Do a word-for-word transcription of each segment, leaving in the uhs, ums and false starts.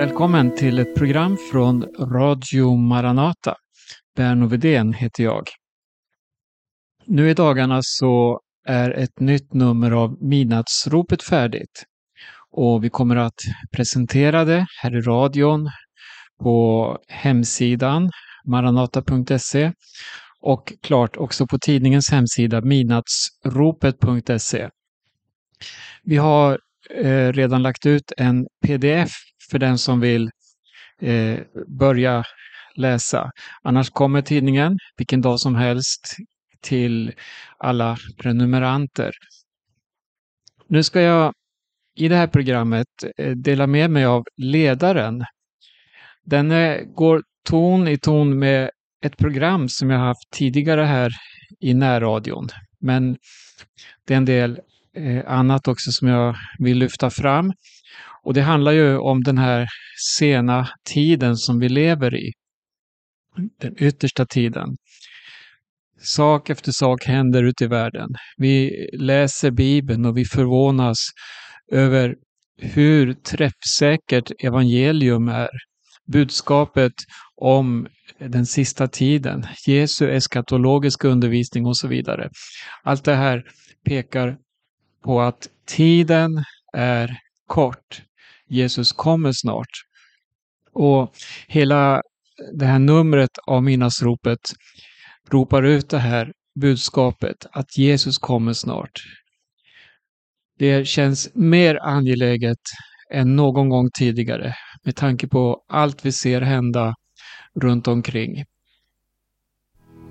Välkommen till ett program från Radio Maranata. Berno Vidén heter jag. Nu i dagarna så är ett nytt nummer av Midnattsropet färdigt. Och vi kommer att presentera det här i radion, på hemsidan maranata punkt se och klart också på tidningens hemsida midnattsropet punkt se. Vi har eh, redan lagt ut en pdf för den som vill eh, börja läsa. Annars kommer tidningen vilken dag som helst till alla prenumeranter. Nu ska jag i det här programmet eh, dela med mig av ledaren. Den eh, går ton i ton med ett program som jag haft tidigare här i närradion. Men det är en del eh, annat också som jag vill lyfta fram. Och det handlar ju om den här sena tiden som vi lever i. Den yttersta tiden. Sak efter sak händer ute i världen. Vi läser Bibeln och vi förvånas över hur träffsäkert evangelium är. Budskapet om den sista tiden, Jesu eskatologiska undervisning och så vidare. Allt det här pekar på att tiden är kort. Jesus kommer snart. Och hela det här numret av Midnattsropet ropar ut det här budskapet att Jesus kommer snart. Det känns mer angeläget än någon gång tidigare med tanke på allt vi ser hända runt omkring.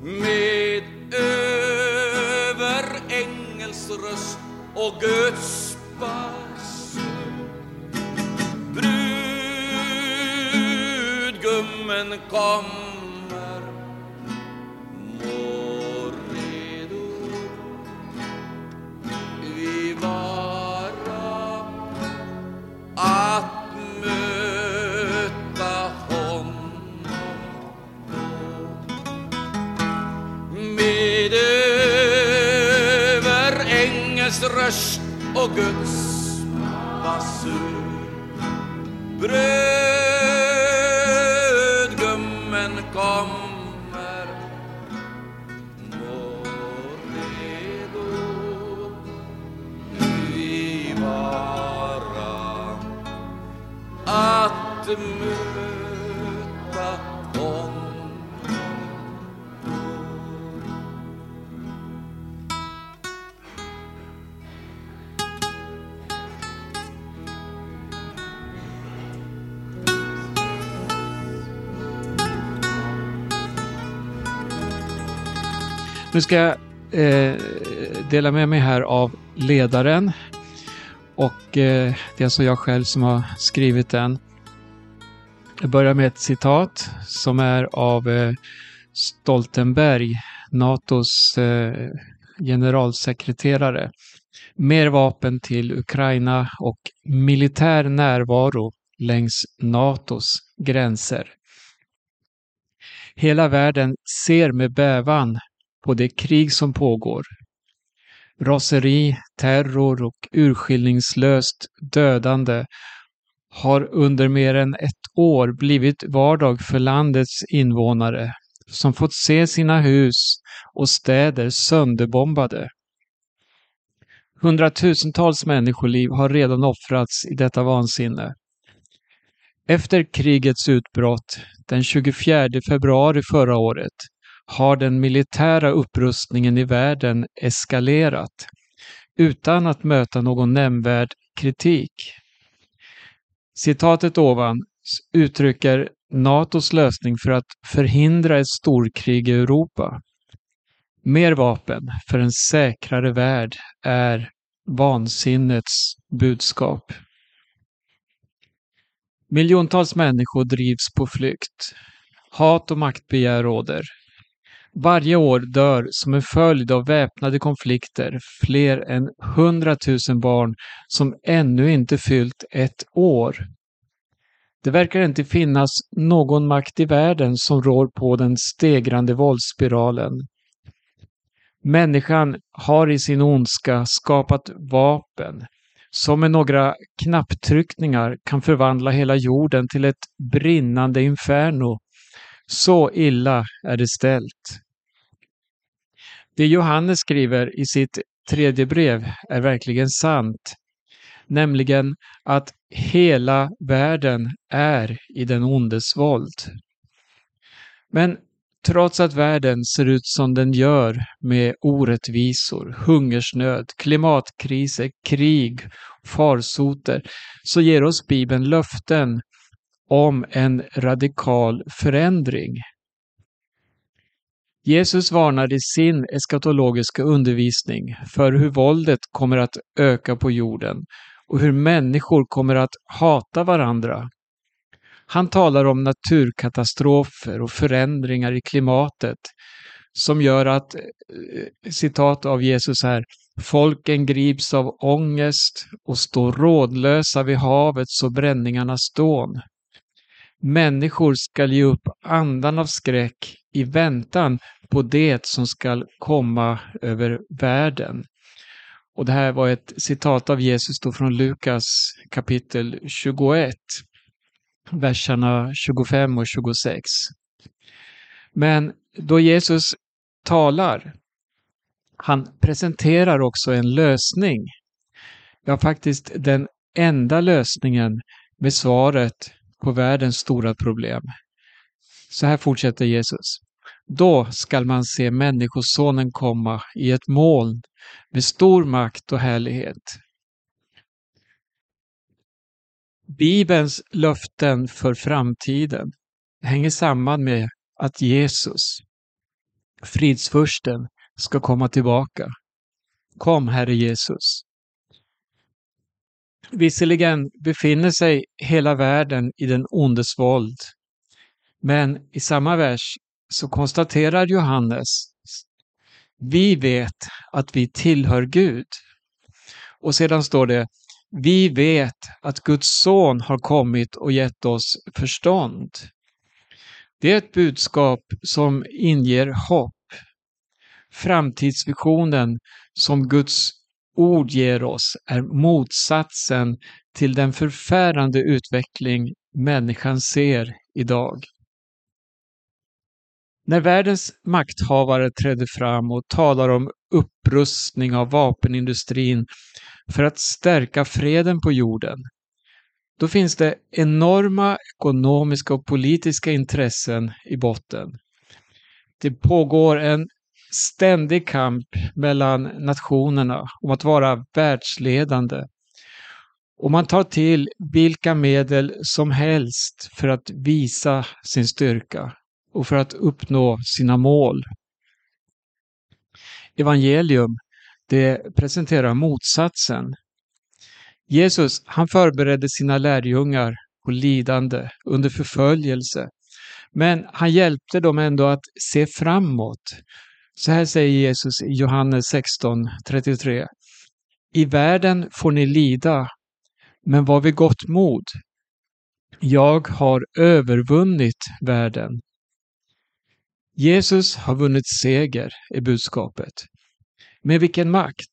Med över ängels röst och Guds basur brudgummen kommer, må redo vi vara att röst och Guds basur brödgummen kommer, må redo vi vara att möta honom. Nu ska jag eh, dela med mig här av ledaren och eh, det är alltså jag själv som har skrivit den. Jag börjar med ett citat som är av eh, Stoltenberg, NATOs eh, generalsekreterare. Mer vapen till Ukraina och militär närvaro längs NATOs gränser. Hela världen ser med bävan på det krig som pågår. Raseri, terror och urskillningslöst dödande har under mer än ett år blivit vardag för landets invånare som fått se sina hus och städer sönderbombade. Hundratusentals människoliv har redan offrats i detta vansinne. Efter krigets utbrott den tjugofjärde februari förra året har den militära upprustningen i världen eskalerat utan att möta någon nämnvärd kritik. Citatet ovan uttrycker NATOs lösning för att förhindra ett storkrig i Europa. Mer vapen för en säkrare värld är vansinnets budskap. Miljontals människor drivs på flykt. Hat och maktbegär råder. Varje år dör som en följd av väpnade konflikter fler än hundratusen barn som ännu inte fyllt ett år. Det verkar inte finnas någon makt i världen som rår på den stegrande våldsspiralen. Människan har i sin ondska skapat vapen som med några knapptryckningar kan förvandla hela jorden till ett brinnande inferno. Så illa är det ställt. Det Johannes skriver i sitt tredje brev är verkligen sant, nämligen att hela världen är i den ondes våld. Men trots att världen ser ut som den gör med orättvisor, hungersnöd, klimatkriser, krig, farsoter, så ger oss Bibeln löften om en radikal förändring. Jesus varnar i sin eskatologiska undervisning för hur våldet kommer att öka på jorden och hur människor kommer att hata varandra. Han talar om naturkatastrofer och förändringar i klimatet som gör att, citat av Jesus här, folken grips av ångest och står rådlösa vid havets och bränningarnas stån. Människor ska ge upp andan av skräck i väntan på det som ska komma över världen. Och det här var ett citat av Jesus då från Lukas kapitel tjugoett, verserna tjugofem och tjugosex. Men då Jesus talar, han presenterar också en lösning. Ja, faktiskt den enda lösningen med svaret på världens stora problem. Så här fortsätter Jesus. Då skall man se människosonen komma i ett moln med stor makt och härlighet. Bibelns löften för framtiden hänger samman med att Jesus, fridsfursten, ska komma tillbaka. Kom, Herre Jesus. Visserligen befinner sig hela världen i den ondes våld, men i samma vers så konstaterar Johannes: vi vet att vi tillhör Gud. Och sedan står det: vi vet att Guds son har kommit och gett oss förstånd. Det är ett budskap som inger hopp. Framtidsvisionen som Guds ord ger oss är motsatsen till den förfärande utveckling människan ser idag. När världens makthavare trädde fram och talar om upprustning av vapenindustrin för att stärka freden på jorden, då finns det enorma ekonomiska och politiska intressen i botten. Det pågår en ständig kamp mellan nationerna om att vara världsledande. Och man tar till vilka medel som helst för att visa sin styrka och för att uppnå sina mål. Evangelium, det presenterar motsatsen. Jesus, han förberedde sina lärjungar på lidande under förföljelse, men han hjälpte dem ändå att se framåt. Så här säger Jesus i Johannes sexton trettiotre. I världen får ni lida, men var vid gott mod. Jag har övervunnit världen. Jesus har vunnit seger i budskapet. Med vilken makt?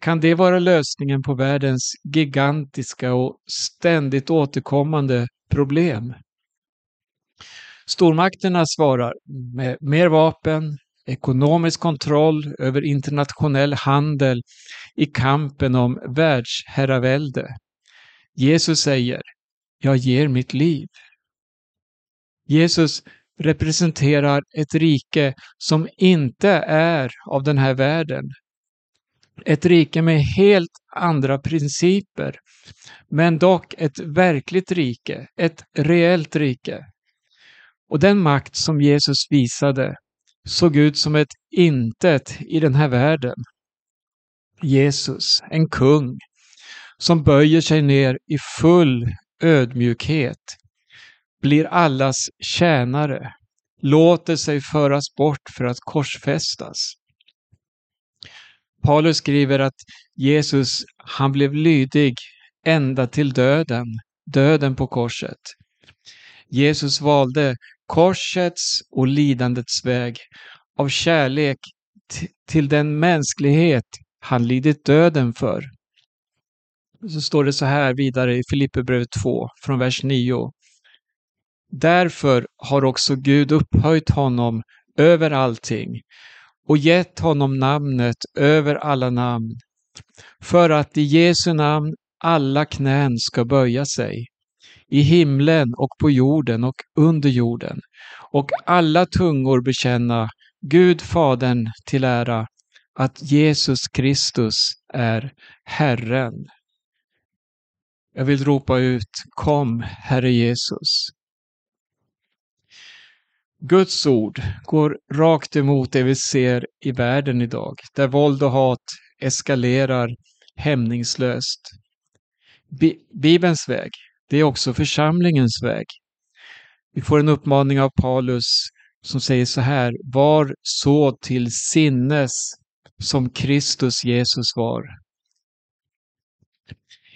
Kan det vara lösningen på världens gigantiska och ständigt återkommande problem? Stormakterna svarar med mer vapen, ekonomisk kontroll över internationell handel i kampen om världsherravälde. Jesus säger: jag ger mitt liv. Jesus representerar ett rike som inte är av den här världen. Ett rike med helt andra principer, men dock ett verkligt rike, ett reellt rike. Och den makt som Jesus visade såg ut som ett intet i den här världen. Jesus, en kung, som böjer sig ner i full ödmjukhet, blir allas tjänare, låter sig föras bort för att korsfästas. Paulus skriver att Jesus, han blev lydig ända till döden, döden på korset. Jesus valde korsets och lidandets väg av kärlek t- till den mänsklighet han lidit döden för. så står det så här vidare i Filipperbrevet två från vers nio. Därför har också Gud upphöjt honom över allting och gett honom namnet över alla namn, för att i Jesu namn alla knän ska böja sig, i himlen och på jorden och under jorden, och alla tungor bekänna Gud Fadern till ära att Jesus Kristus är Herren. Jag vill ropa ut: kom, Herre Jesus. Guds ord går rakt emot det vi ser i världen idag, där våld och hat eskalerar hämningslöst. Bibelns väg, det är också församlingens väg. Vi får en uppmaning av Paulus som säger så här: var så till sinnes som Kristus Jesus var.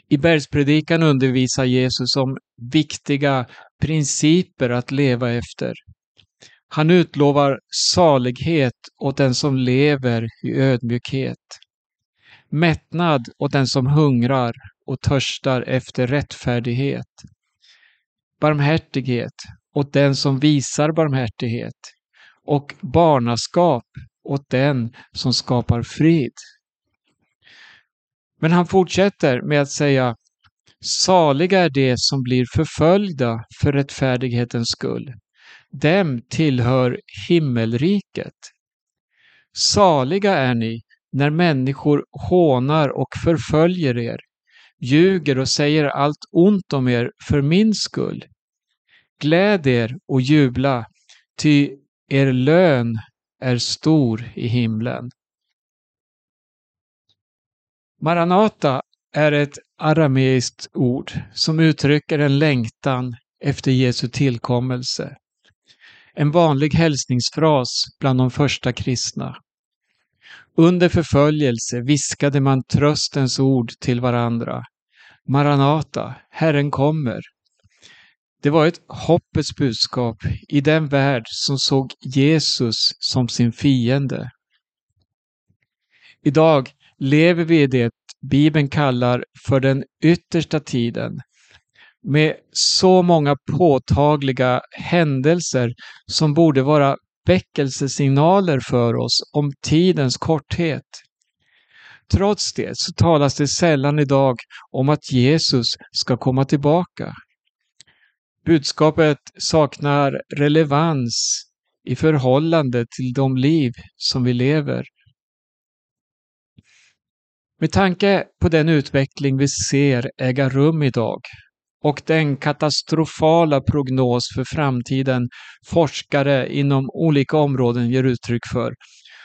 I bergspredikan undervisar Jesus om viktiga principer att leva efter. Han utlovar salighet åt den som lever i ödmjukhet, mättnad åt den som hungrar och törstar efter rättfärdighet, barmhärtighet åt den som visar barmhärtighet och barnaskap åt den som skapar frid. Men han fortsätter med att säga: saliga är de som blir förföljda för rättfärdighetens skull. Dem tillhör himmelriket. Saliga är ni när människor hånar och förföljer er, ljuger och säger allt ont om er för min skull. Gläd er och jubla, ty er lön är stor i himlen. Maranata är ett arameiskt ord som uttrycker en längtan efter Jesu tillkommelse. En vanlig hälsningsfras bland de första kristna. Under förföljelse viskade man tröstens ord till varandra. Maranata, Herren kommer. Det var ett hoppets budskap i den värld som såg Jesus som sin fiende. Idag lever vi i det Bibeln kallar för den yttersta tiden, med så många påtagliga händelser som borde vara väckelsesignaler för oss om tidens korthet. Trots det så talas det sällan idag om att Jesus ska komma tillbaka. Budskapet saknar relevans i förhållande till de liv som vi lever. Med tanke på den utveckling vi ser äga rum idag och den katastrofala prognos för framtiden forskare inom olika områden ger uttryck för,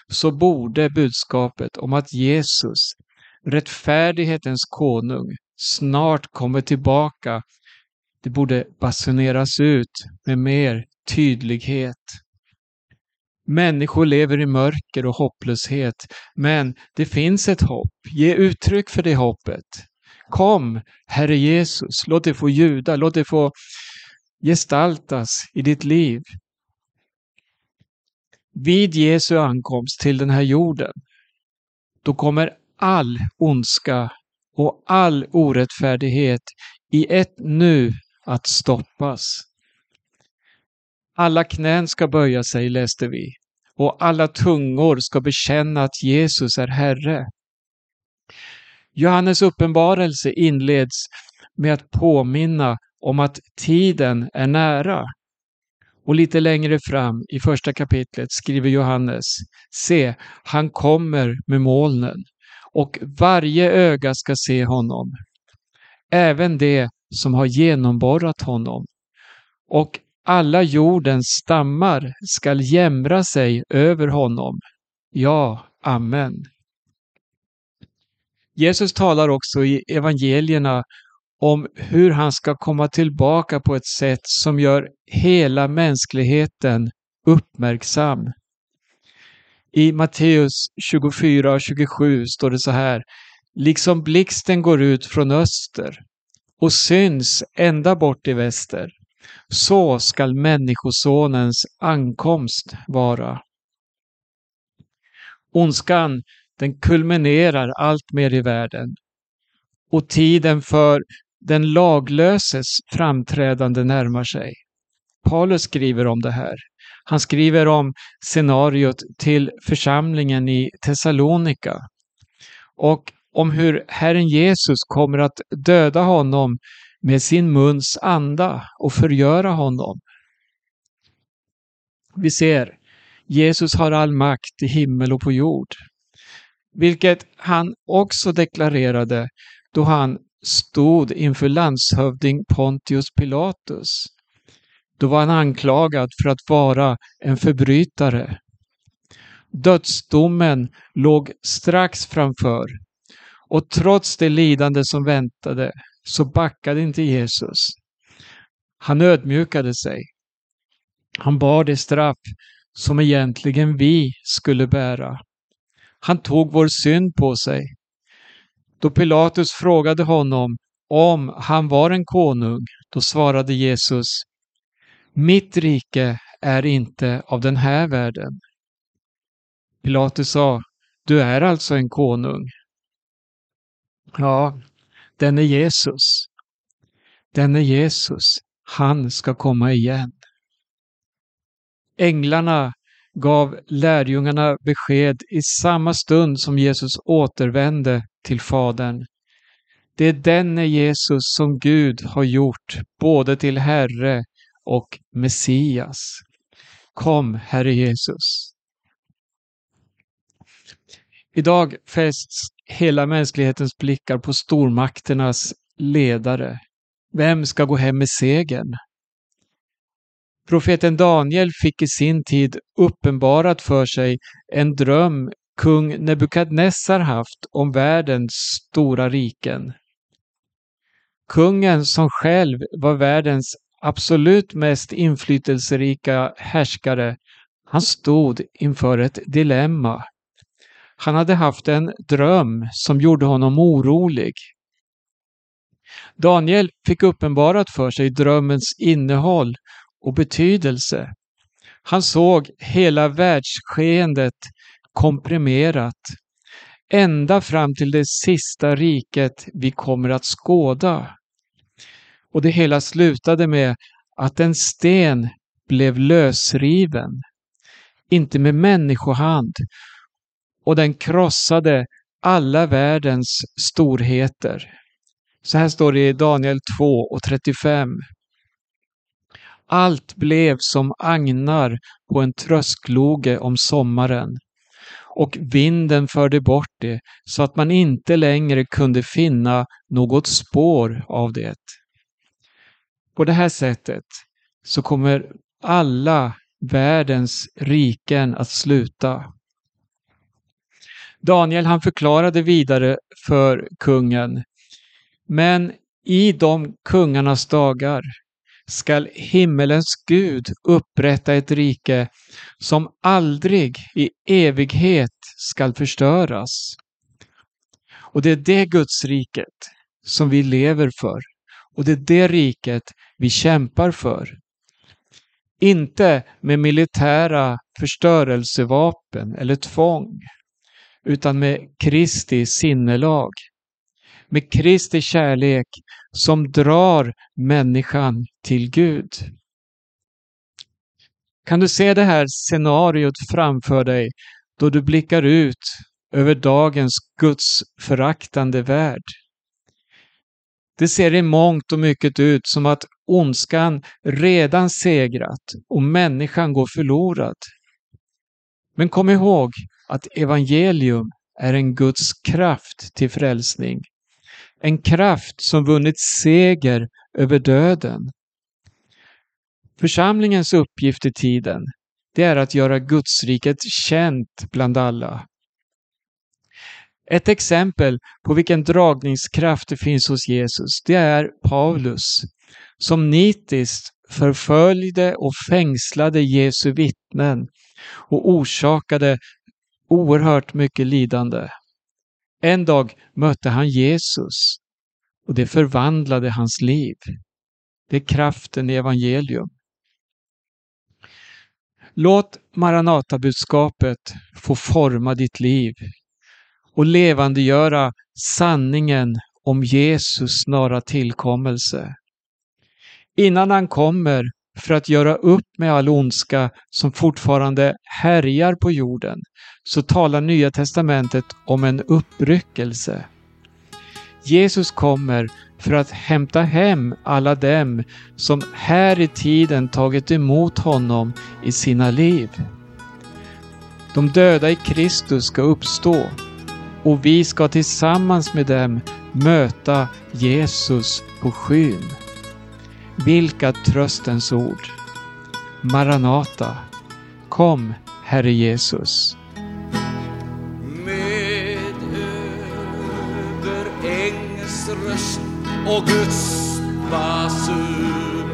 så borde budskapet om att Jesus, rättfärdighetens konung, snart kommer tillbaka, det borde basuneras ut med mer tydlighet. Människor lever i mörker och hopplöshet, men det finns ett hopp. Ge uttryck för det hoppet. Kom, Herre Jesus, låt det få ljuda, låt det få gestaltas i ditt liv. Vid Jesu ankomst till den här jorden, då kommer all ondska och all orättfärdighet i ett nu att stoppas. Alla knän ska böja sig, läste vi, och alla tungor ska bekänna att Jesus är Herre. Johannes uppenbarelse inleds med att påminna om att tiden är nära. Och lite längre fram i första kapitlet skriver Johannes: se, han kommer med molnen, och varje öga ska se honom, även det som har genomborrat honom. Och alla jordens stammar ska jämra sig över honom. Ja, amen. Jesus talar också i evangelierna om hur han ska komma tillbaka på ett sätt som gör hela mänskligheten uppmärksam. I Matteus tjugofyra och tjugosju står det så här: liksom blixten går ut från öster och syns ända bort i väster, så skall människosonens ankomst vara. Ondskan, den kulminerar allt mer i världen. och tiden för den laglöses framträdande närmar sig. Paulus skriver om det här. Han skriver om scenariot till församlingen i Thessalonika och om hur Herren Jesus kommer att döda honom med sin muns anda och förgöra honom. Vi ser, Jesus har all makt i himmel och på jord, vilket han också deklarerade då han stod inför landshövding Pontius Pilatus. Då var han anklagad för att vara en förbrytare. Dödsdomen låg strax framför, och trots det lidande som väntade så backade inte Jesus. Han ödmjukade sig. Han bar det straff som egentligen vi skulle bära. Han tog vår synd på sig. Då Pilatus frågade honom om han var en konung, då svarade Jesus: mitt rike är inte av den här världen. Pilatus sa: du är alltså en konung. Ja, den är Jesus. Den är Jesus. Han ska komma igen. Änglarna gav lärjungarna besked i samma stund som Jesus återvände till Fadern. Det är denne Jesus som Gud har gjort både till Herre och Messias. Kom, Herre Jesus. Idag fästs hela mänsklighetens blickar på stormakternas ledare. Vem ska gå hem med segern? Profeten Daniel fick i sin tid uppenbarat för sig en dröm kung Nebukadnessar haft om världens stora riken. Kungen, som själv var världens absolut mest inflytelserika härskare, han stod inför ett dilemma. Han hade haft en dröm som gjorde honom orolig. Daniel fick uppenbarat för sig drömmens innehåll och betydelse. Han såg hela världsskenet komprimerat, ända fram till det sista riket vi kommer att skåda. Och det hela slutade med att en sten blev lösriven, inte med människohand, och den krossade alla världens storheter. Så här står det i Daniel två och trettiofem. Allt blev som agnar på en tröskloge om sommaren, och vinden förde bort det så att man inte längre kunde finna något spår av det. På det här sättet så kommer alla världens riken att sluta. Daniel, han förklarade vidare för kungen: men i de kungarnas dagar skall himmelens Gud upprätta ett rike som aldrig i evighet skall förstöras. Och det är det Guds riket som vi lever för, och det är det riket vi kämpar för. Inte med militära förstörelsevapen eller tvång, utan med Kristi sinnelag, med Kristi kärlek som drar människan till Gud. Kan du se det här scenariot framför dig då du blickar ut över dagens Guds föraktande värld? Det ser i mångt och mycket ut som att ondskan redan segrat och människan går förlorad. Men kom ihåg att evangelium är en Guds kraft till frälsning. En kraft som vunnit seger över döden. Församlingens uppgift i tiden, det är att göra Guds riket känt bland alla. Ett exempel på vilken dragningskraft det finns hos Jesus, det är Paulus, som nitiskt förföljde och fängslade Jesu vittnen och orsakade oerhört mycket lidande. En dag mötte han Jesus och det förvandlade hans liv. Det är kraften i evangelium. Låt Maranata-budskapet få forma ditt liv och levandegöra sanningen om Jesus snara tillkommelse, innan han kommer för att göra upp med all ondska som fortfarande härjar på jorden, så talar Nya Testamentet om en uppryckelse. Jesus kommer för att hämta hem alla dem som här i tiden tagit emot honom i sina liv. De döda i Kristus ska uppstå och vi ska tillsammans med dem möta Jesus på skyn. Vilka tröstens ord! Maranata, kom Herre Jesus! Med överängens röst och Guds basun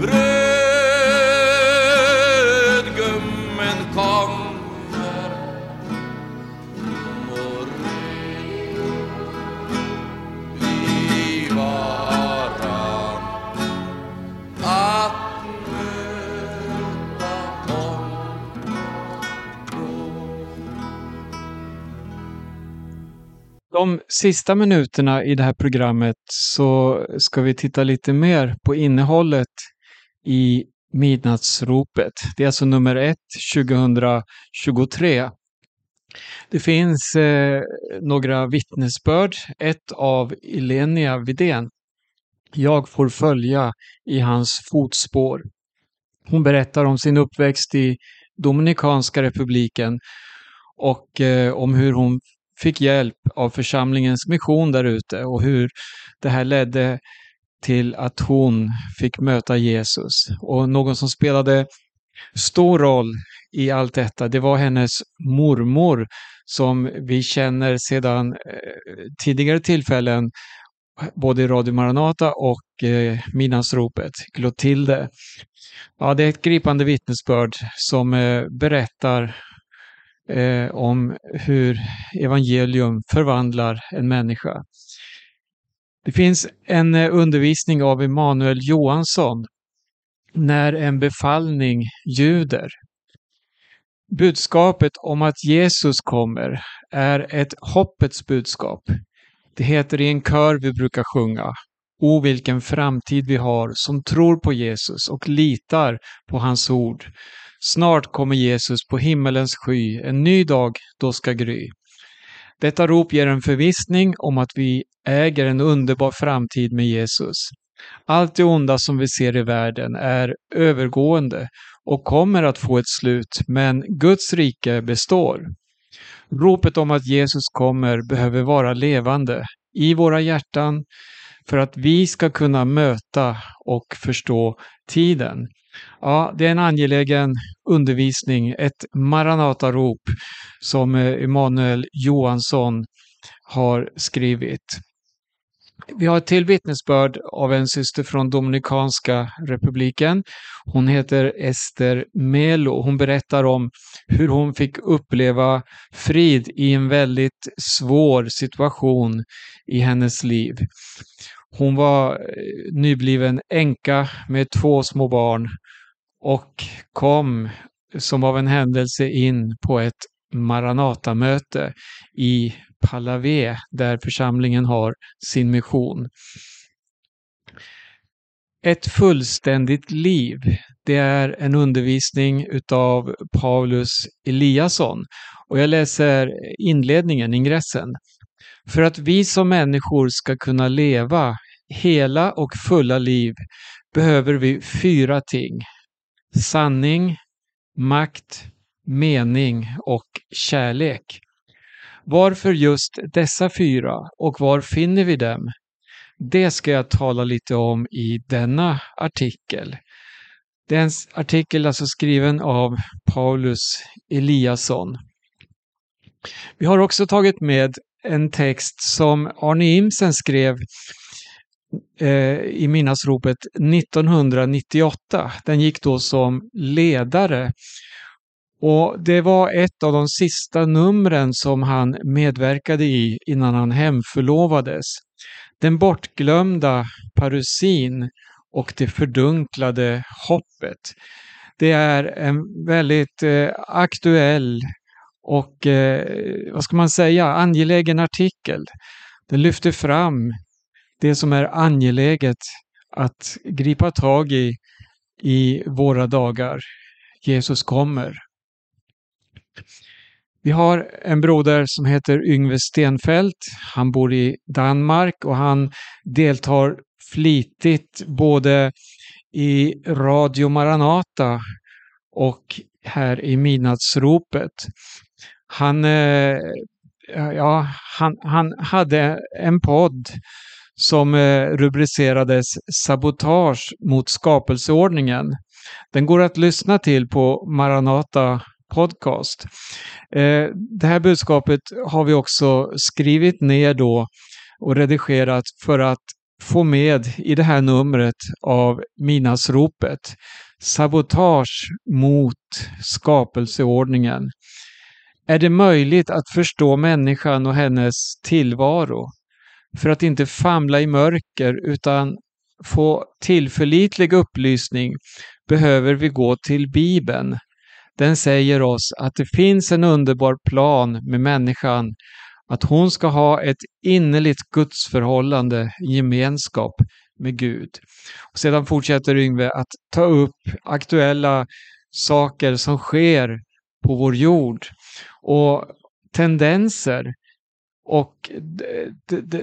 brödgummen kommer och vi varan att möta honom. De sista minuterna i det här programmet så ska vi titta lite mer på innehållet i midnattsropet. Det är alltså nummer ett, tjugohundratjugotre. Det finns eh, några vittnesbörd. Ett av Emanuel Johansson. Jag får följa i hans fotspår. Hon berättar om sin uppväxt i Dominikanska republiken och eh, om hur hon fick hjälp av församlingens mission där ute och hur det här ledde till att hon fick möta Jesus. Och någon som spelade stor roll i allt detta, det var hennes mormor som vi känner sedan tidigare tillfällen både i Radio Maranata och eh, midnattsropet, Klotilde. Ja, det är ett gripande vittnesbörd som eh, berättar eh, om hur evangelium förvandlar en människa. Det finns en undervisning av Emanuel Johansson, när en befallning ljuder. Budskapet om att Jesus kommer är ett hoppets budskap. Det heter i en kör vi brukar sjunga: O vilken framtid vi har som tror på Jesus och litar på hans ord. Snart kommer Jesus på himmelens sky, en ny dag då ska gry. Detta rop ger en förvissning om att vi äger en underbar framtid med Jesus. Allt det onda som vi ser i världen är övergående och kommer att få ett slut, men Guds rike består. Ropet om att Jesus kommer behöver vara levande i våra hjärtan för att vi ska kunna möta och förstå tiden. Ja, det är en angelägen undervisning, ett Maranata-rop som Emanuel Johansson har skrivit. Vi har ett till vittnesbörd av en syster från Dominikanska republiken. Hon heter Esther Melo. Hon berättar om hur hon fick uppleva frid i en väldigt svår situation i hennes liv. Hon var nybliven änka med två små barn och kom som av en händelse in på ett Maranata-möte i Palavé där församlingen har sin mission. Ett fullständigt liv, det är en undervisning utav Paulus Eliasson och jag läser inledningen, ingressen. För att vi som människor ska kunna leva hela och fulla liv behöver vi fyra ting: sanning, makt, mening och kärlek. Varför just dessa fyra och var finner vi dem? Det ska jag tala lite om i denna artikel. Det är en artikel alltså skriven av Paulus Eliasson. Vi har också tagit med en text som Arne Imsen skrev eh, i midnattsropet nittonhundranittioåtta. Den gick då som ledare. Och det var ett av de sista numren som han medverkade i innan han hemförlovades. Den bortglömda parusin och det fördunklade hoppet. Det är en väldigt eh, aktuell och eh, vad ska man säga, angelägen artikel. Den lyfter fram det som är angeläget att gripa tag i i våra dagar. Jesus kommer. Vi har en broder som heter Yngve Stenfelt. Han bor i Danmark och han deltar flitigt både i Radio Maranata och här i midnattsropet. Han, eh, ja, han, han hade en podd som eh, rubricerades Sabotage mot skapelseordningen. Den går att lyssna till på Maranata podcast. Eh, det här budskapet har vi också skrivit ner då och redigerat för att få med i det här numret av midnattsropet. Sabotage mot skapelseordningen. Är det möjligt att förstå människan och hennes tillvaro för att inte famla i mörker utan få tillförlitlig upplysning behöver vi gå till Bibeln. Den säger oss att det finns en underbar plan med människan, att hon ska ha ett innerligt gudsförhållande, gemenskap med Gud. Och sedan fortsätter Yngve att ta upp aktuella saker som sker på vår jord och tendenser och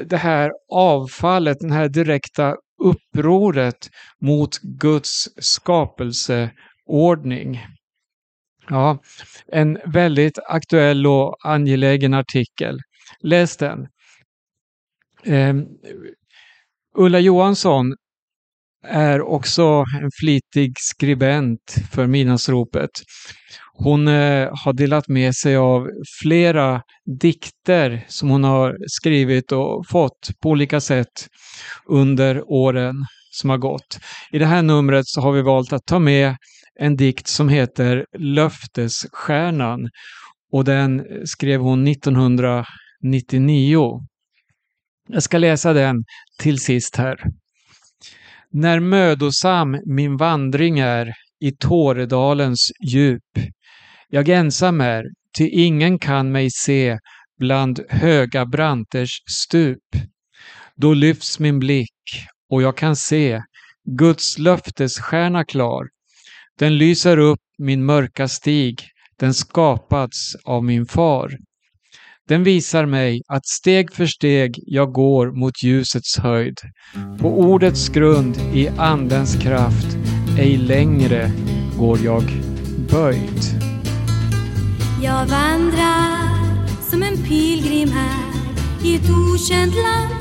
det här avfallet, den här direkta upproret mot Guds skapelseordning. Ja, en väldigt aktuell och angelägen artikel. Läs den. Eh, Ulla Johansson är också en flitig skribent för midnattsropet. Hon eh, har delat med sig av flera dikter som hon har skrivit och fått på olika sätt under åren som har gått. I det här numret så har vi valt att ta med en dikt som heter Löftesstjärnan och den skrev hon nittonhundranittionio. Jag ska läsa den till sist här. När mödosam min vandring är i Toredalens djup. Jag ensam är, ty ingen kan mig se bland höga branters stup. Då lyfts min blick och jag kan se Guds löftesstjärna klar. Den lyser upp min mörka stig, den skapats av min far. Den visar mig att steg för steg jag går mot ljusets höjd. På ordets grund i andens kraft, ej längre går jag böjd. Jag vandrar som en pilgrim här, i ett okänt land,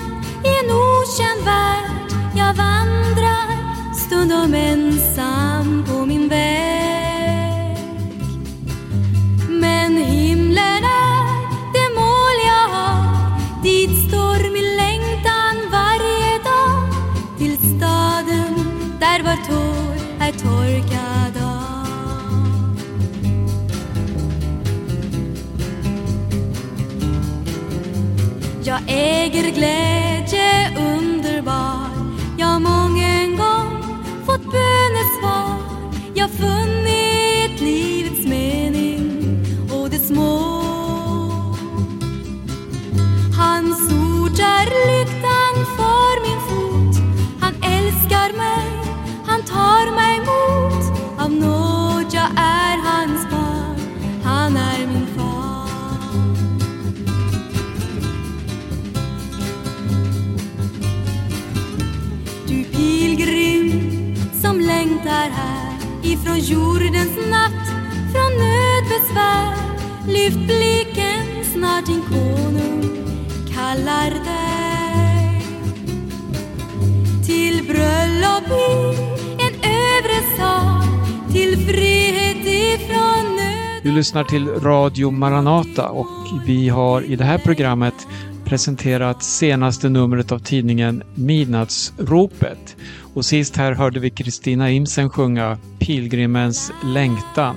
i en okänd värld. Jag vandrar stundom ensam på min väg. Men himlen är det mål jag har. Dit står min längtan varje dag. Till staden där var tår är torkad av. Jag äger glädje underbar. Jag mången gång fått bönesvar. Jag funnit livets mening och det små. Hans ord är lyktan för min fot. Han älskar mig, han tar mig emot. Av nåd jag är hans barn, han är min far. Du pilgrim som längtar här ifrån jordens natt, från nödbesvär. Lyft blicken, snart din konung kallar dig. Till bröllop i en övre sal, till frihet ifrån nöd. Du lyssnar till Radio Maranata och vi har i det här programmet presenterat senaste numret av tidningen Midnattsropet. Och sist här hörde vi Kristina Imsen sjunga Pilgrimens längtan.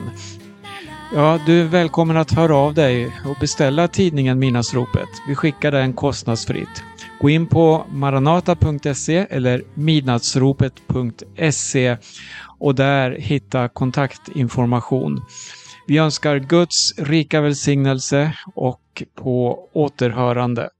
Ja, du är välkommen att höra av dig och beställa tidningen Midnattsropet. Vi skickar den kostnadsfritt. Gå in på maranata punkt se eller midnattsropet punkt se och där hitta kontaktinformation. Vi önskar Guds rika välsignelse och på återhörande.